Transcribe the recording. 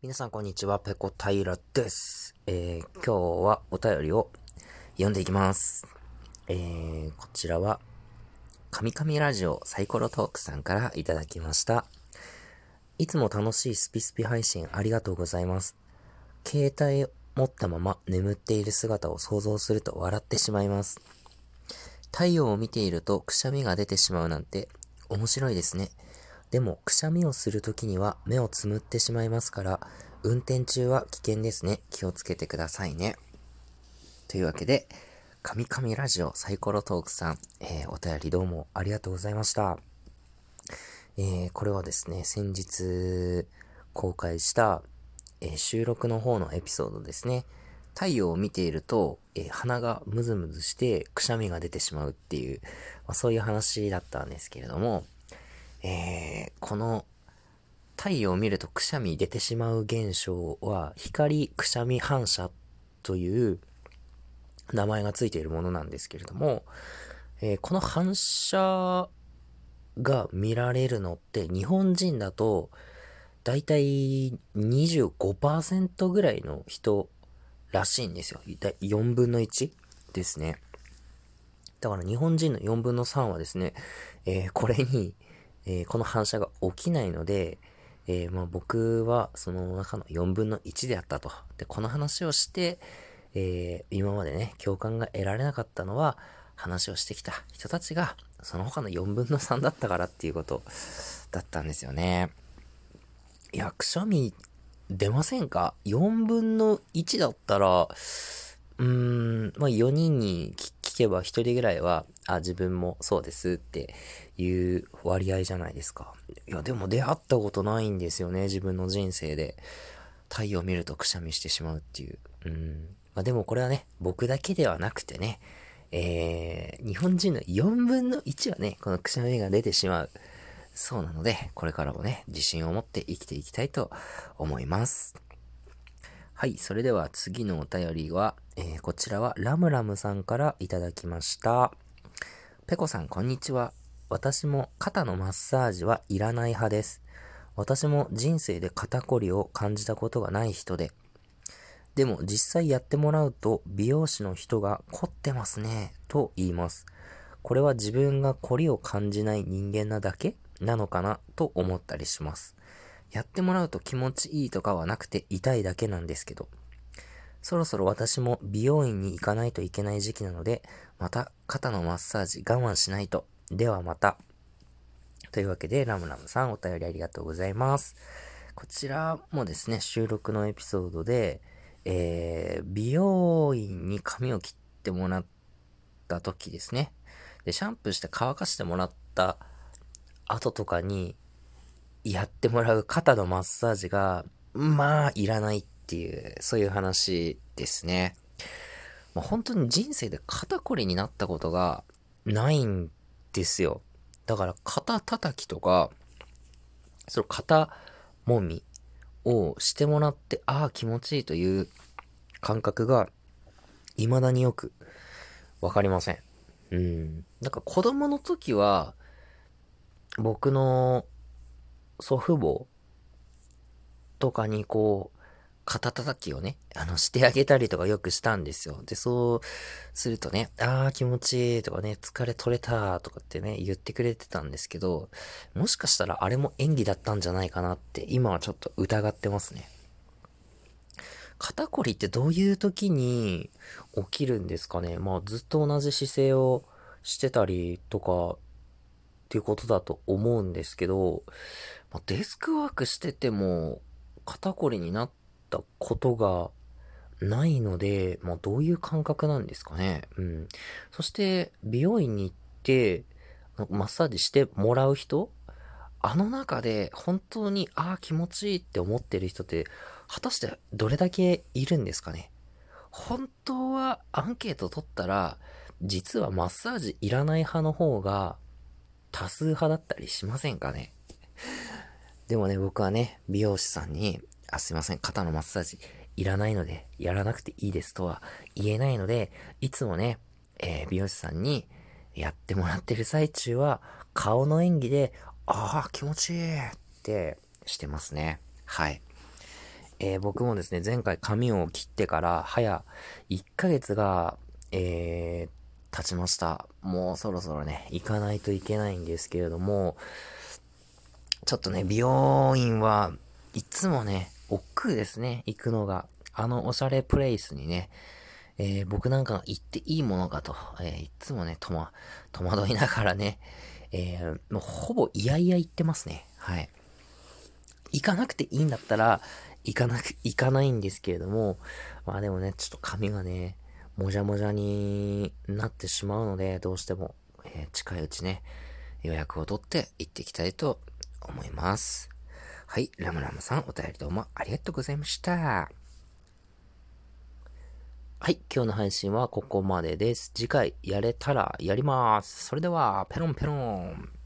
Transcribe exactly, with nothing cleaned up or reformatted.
皆さんこんにちは、ペコタイラです、えー、今日はお便りを読んでいきます、えー、こちらはカミカミラジオサイコロトークさんからいただきました。いつも楽しいスピスピ配信ありがとうございます。携帯を持ったまま眠っている姿を想像すると笑ってしまいます。太陽を見ているとくしゃみが出てしまうなんて面白いですね。でもくしゃみをするときには目をつむってしまいますから運転中は危険ですね。気をつけてくださいね。というわけでカミカミラジオサイコロトークさん、えー、お便りどうもありがとうございました。えー、これはですね、先日公開した、えー、収録の方のエピソードですね。太陽を見ていると、えー、鼻がムズムズしてくしゃみが出てしまうっていう、まあ、そういう話だったんですけれども、えー、この太陽を見るとくしゃみ出てしまう現象は光くしゃみ反射という名前がついているものなんですけれども、えー、この反射が見られるのって日本人だとだいたい にじゅうごパーセント ぐらいの人らしいんですよ。よんぶんのいちですね。だから日本人のよんぶんのさんはですね、えー、これにえー、この反射が起きないので、えー、まあ僕はその中のよんぶんのいちであったと。で、この話をして、えー、今までね、共感が得られなかったのは、話をしてきた人たちが、その他のよんぶんのさんだったからっていうことだったんですよね。いや、くしゃみ出ませんか？ よんぶんのいちだったら、うーん、まあよにんに聞けばひとりぐらいは、あ、自分もそうですっていう割合じゃないですか。いや、でも出会ったことないんですよね、自分の人生で。太陽を見るとくしゃみしてしまうっていう。うん。まあでもこれはね、僕だけではなくてね、えー、日本人のよんぶんのいちはね、このくしゃみが出てしまう。そうなので、これからもね、自信を持って生きていきたいと思います。はい、それでは次のお便りは、えー、こちらはラムラムさんからいただきました。ペコさん、こんにちは。私も肩のマッサージはいらない派です。私も人生で肩こりを感じたことがない人で。でも実際やってもらうと美容師の人が凝ってますね、と言います。これは自分がこりを感じない人間なだけなのかなと思ったりします。やってもらうと気持ちいいとかはなくて痛いだけなんですけど。そろそろ私も美容院に行かないといけない時期なので、また肩のマッサージ我慢しないと。ではまた。というわけで、ラムラムさんお便りありがとうございます。こちらもですね、収録のエピソードで、えー、美容院に髪を切ってもらった時ですね。で、シャンプーして乾かしてもらった後とかに、やってもらう肩のマッサージが、まあ、いらないっていう、そういう話ですね。まあ、本当に人生で肩こりになったことがないんですよ。だから肩叩きとか、その肩もみをしてもらって、ああ気持ちいいという感覚が未だによくわかりません。うん。なんか子供の時は、僕の祖父母とかにこう、肩叩きをね、あの、してあげたりとかよくしたんですよ。で、そうするとね、あー気持ちいいとかね、疲れ取れたとかってね、言ってくれてたんですけど、もしかしたらあれも演技だったんじゃないかなって、今はちょっと疑ってますね。肩こりってどういう時に起きるんですかね。まあ、ずっと同じ姿勢をしてたりとか、っていうことだと思うんですけど、まあ、デスクワークしてても、肩こりになって、ことがないので、まあどういう感覚なんですかね。うん。そして美容院に行ってマッサージしてもらう人、あの中で本当にああ気持ちいいって思ってる人って果たしてどれだけいるんですかね。本当はアンケート取ったら実はマッサージいらない派の方が多数派だったりしませんかね。でもね、僕はね、美容師さんにあ、すいません、肩のマッサージいらないので、やらなくていいですとは言えないので、いつもね、えー、美容師さんにやってもらってる最中は、顔の演技で、ああ、気持ちいいってしてますね。はい。えー、僕もですね、前回髪を切ってから早いっかげつが、えー、経ちました。もうそろそろね、行かないといけないんですけれども、ちょっとね、美容院はいつもね、億劫ですね、行くのが。あのおしゃれプレイスにね、えー、僕なんか行っていいものかと、えー、いつもね、とま、戸惑いながらね、えー、もうほぼいやいや行ってますね。はい。行かなくていいんだったら、行かなく、行かないんですけれども、まあでもね、ちょっと髪がね、もじゃもじゃになってしまうので、どうしても、えー、近いうちね、予約を取って行っていきたいと思います。はい、ラムラムさん、お便りどうもありがとうございました。はい、今日の配信はここまでです。次回、やれたらやります。それでは、ペロンペロン。